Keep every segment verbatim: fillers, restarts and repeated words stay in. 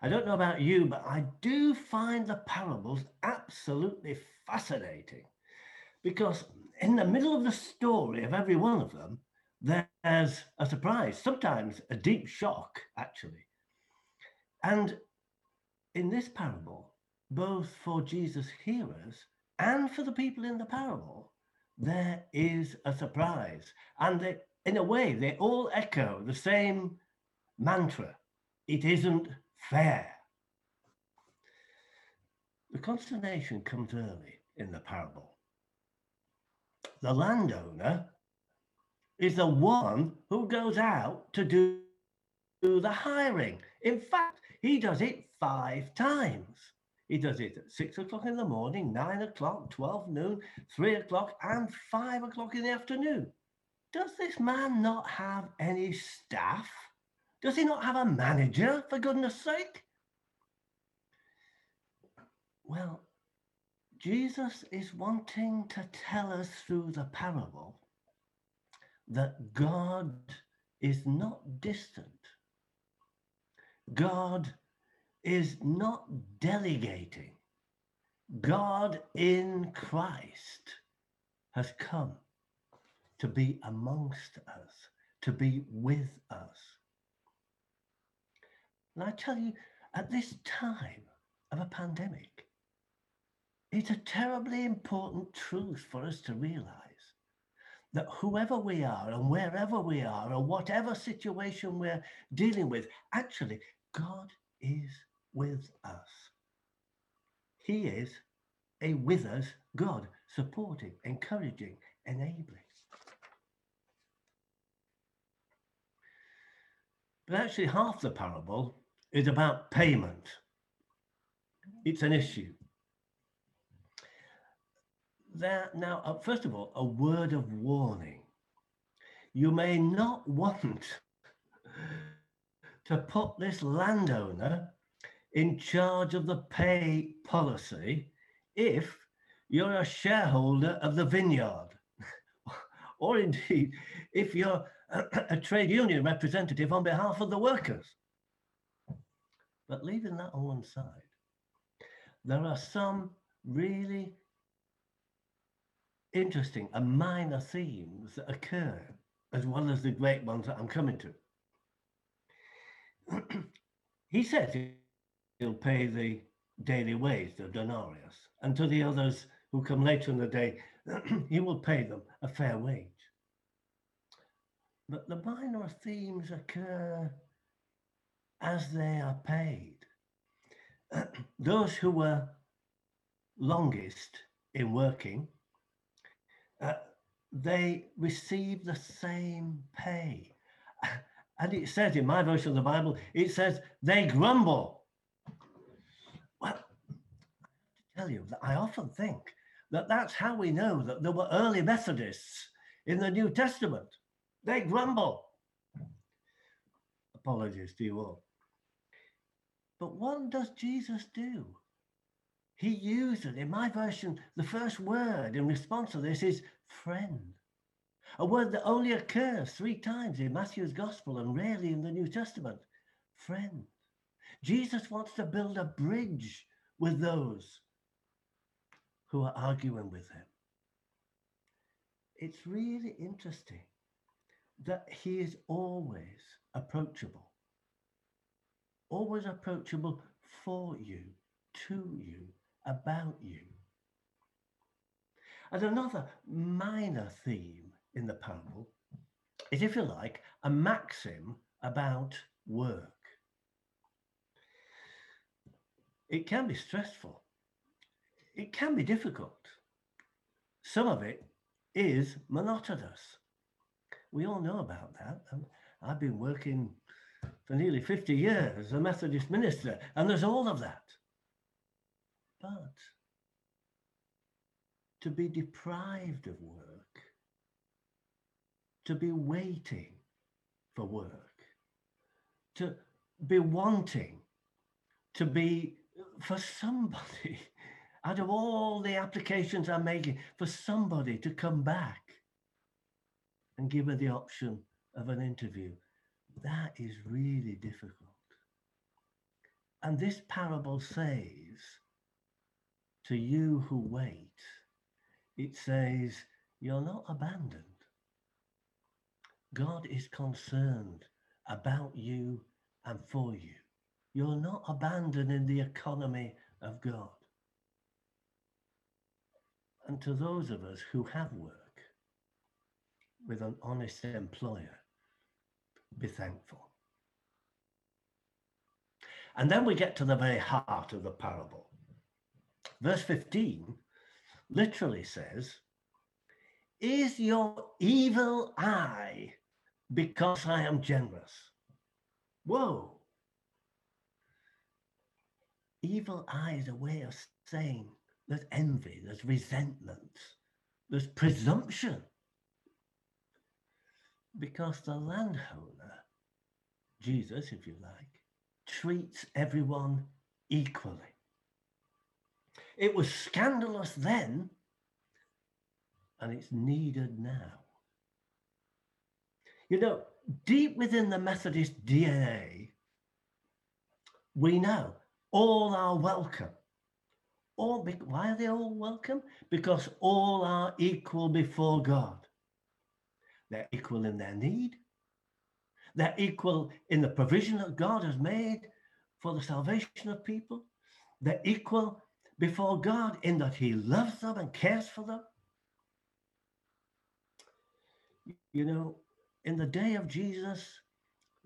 I don't know about you, but I do find the parables absolutely fascinating, because in the middle of the story of every one of them, there's a surprise, sometimes a deep shock, actually. And in this parable, both for Jesus' hearers and for the people in the parable, there is a surprise. And they, in a way, they all echo the same mantra: it isn't fair. The consternation comes early in the parable. The landowner is the one who goes out to do the hiring. In fact, he does it five times. He does it at six o'clock in the morning, nine o'clock, twelve noon, three o'clock, and five o'clock in the afternoon. Does this man not have any staff? Does he not have a manager, for goodness sake? Well, Jesus is wanting to tell us through the parable that God is not distant. God is not delegating. God in Christ has come to be amongst us, to be with us. And I tell you, at this time of a pandemic, it's a terribly important truth for us to realize that whoever we are and wherever we are or whatever situation we're dealing with, actually, God is with us. He is a with us God, supporting, encouraging, enabling. But actually, half the parable is about payment. It's an issue. There, now, uh, first of all, a word of warning. You may not want to put this landowner in charge of the pay policy if you're a shareholder of the vineyard, or indeed if you're a, a trade union representative on behalf of the workers. But leaving that on one side, there are some really interesting and minor themes that occur, as well as the great ones that I'm coming to. He says he'll pay the daily wage, the denarius, and to the others who come later in the day, he will pay them a fair wage. But the minor themes occur as they are paid. Those who were longest in working, Uh, they receive the same pay. And it says in my version of the Bible, it says they grumble. Well, I have to tell you that I often think that that's how we know that there were early Methodists in the New Testament. They grumble. Apologies to you all. But what does Jesus do? He uses, in my version, the first word in response to this is friend, a word that only occurs three times in Matthew's Gospel and rarely in the New Testament. Friend. Jesus wants to build a bridge with those who are arguing with him. It's really interesting that he is always approachable, always approachable for you, to you, about you. And another minor theme in the parable is, if you like, a maxim about work. It can be stressful. It can be difficult. Some of it is monotonous. We all know about that. I've been working for nearly fifty years as a Methodist minister, and there's all of that. But to be deprived of work, to be waiting for work, to be wanting to be, for somebody, out of all the applications I'm making, for somebody to come back and give her the option of an interview, that is really difficult. And this parable says, to you who wait, it says, you're not abandoned. God is concerned about you and for you. You're not abandoned in the economy of God. And to those of us who have work with an honest employer, be thankful. And then we get to the very heart of the parable. Verse fifteen literally says, is your evil eye because I am generous? Whoa. Evil eye is a way of saying there's envy, there's resentment, there's presumption. Because the landowner, Jesus, if you like, treats everyone equally. It was scandalous then, and it's needed now. You know, deep within the Methodist D N A, we know all are welcome. All be- why are they all welcome? Because all are equal before God. They're equal in their need. They're equal in the provision that God has made for the salvation of people. They're equal before God in that he loves them and cares for them. You know, in the day of Jesus,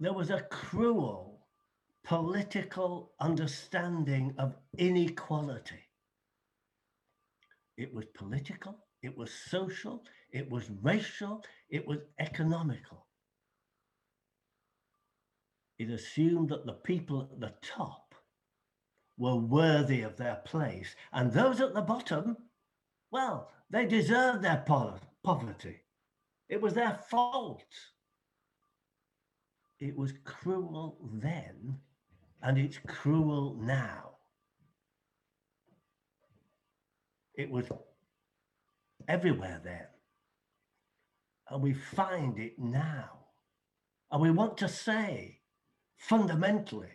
there was a cruel political understanding of inequality. It was political, it was social, it was racial, it was economical. It assumed that the people at the top were worthy of their place, and those at the bottom, well, they deserved their poverty. It was their fault. It was cruel then, and it's cruel now. It was everywhere then, and we find it now. And we want to say, fundamentally,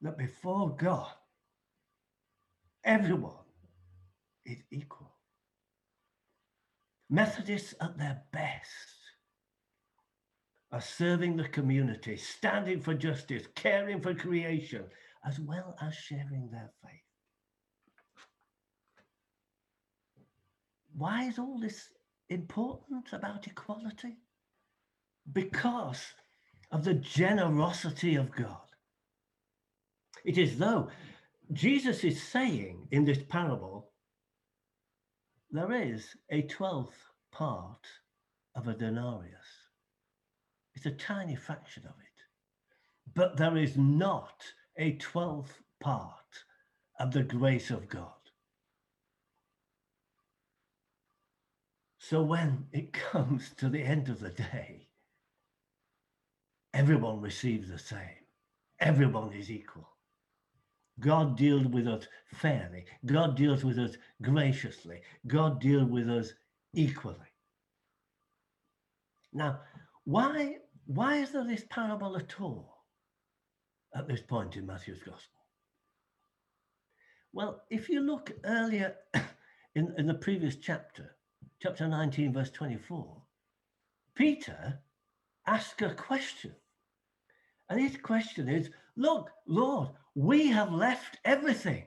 that before God, everyone is equal. Methodists at their best are serving the community, standing for justice, caring for creation, as well as sharing their faith. Why is all this important about equality? Because of the generosity of God. It is though Jesus is saying in this parable, there is a twelfth part of a denarius. It's a tiny fraction of it. But there is not a twelfth part of the grace of God. So when it comes to the end of the day, everyone receives the same. Everyone is equal. God deals with us fairly. God deals with us graciously. God deals with us equally. Now, why, why is there this parable at all at this point in Matthew's Gospel? Well, if you look earlier in, in the previous chapter, chapter nineteen, verse twenty-four, Peter asks a question. And his question is, look, Lord, we have left everything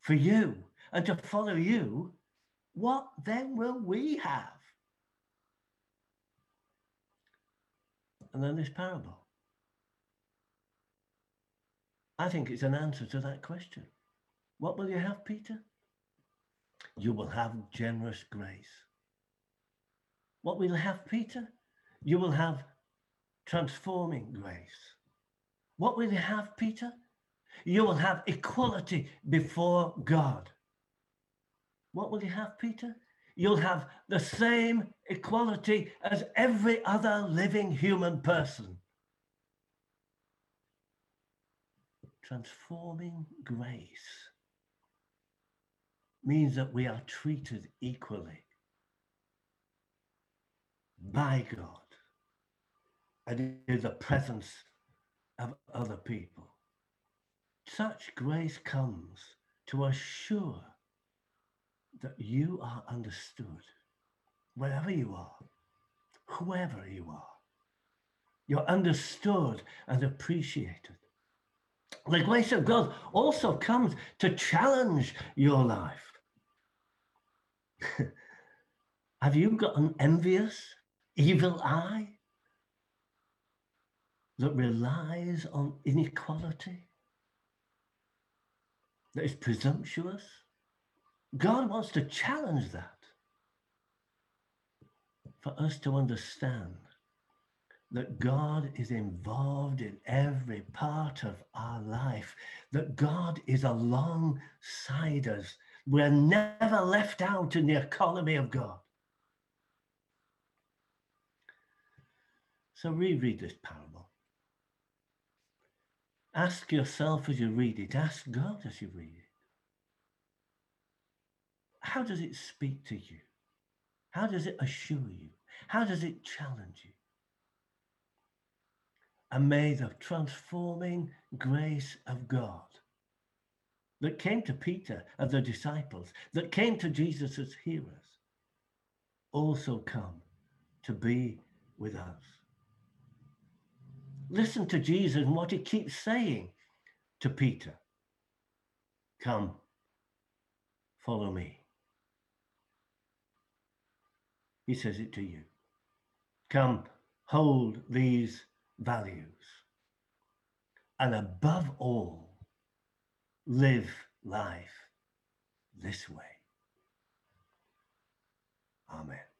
for you and to follow you. What then will we have? And then this parable. I think it's an answer to that question. What will you have, Peter? You will have generous grace. What will you have, Peter? You will have transforming grace. What will you have, Peter? You will have equality before God. What will you have, Peter? You'll have the same equality as every other living human person. Transforming grace means that we are treated equally by God and in the presence of other people. such grace comes to assure that you are understood, wherever you are, whoever you are. You're understood and appreciated. The grace of God also comes to challenge your life. Have you got an envious, evil eye that relies on inequality, that is presumptuous? God wants to challenge that, for us to understand that God is involved in every part of our life, that God is alongside us. We're never left out in the economy of God. So reread this parable. Ask yourself as you read it, ask God as you read it. How does it speak to you? How does it assure you? How does it challenge you? And may the transforming grace of God that came to Peter and the disciples, that came to Jesus as hearers, also come to be with us. Listen to Jesus and what he keeps saying to Peter. Come, follow me. He says it to you. Come, hold these values. And above all, live life this way. Amen.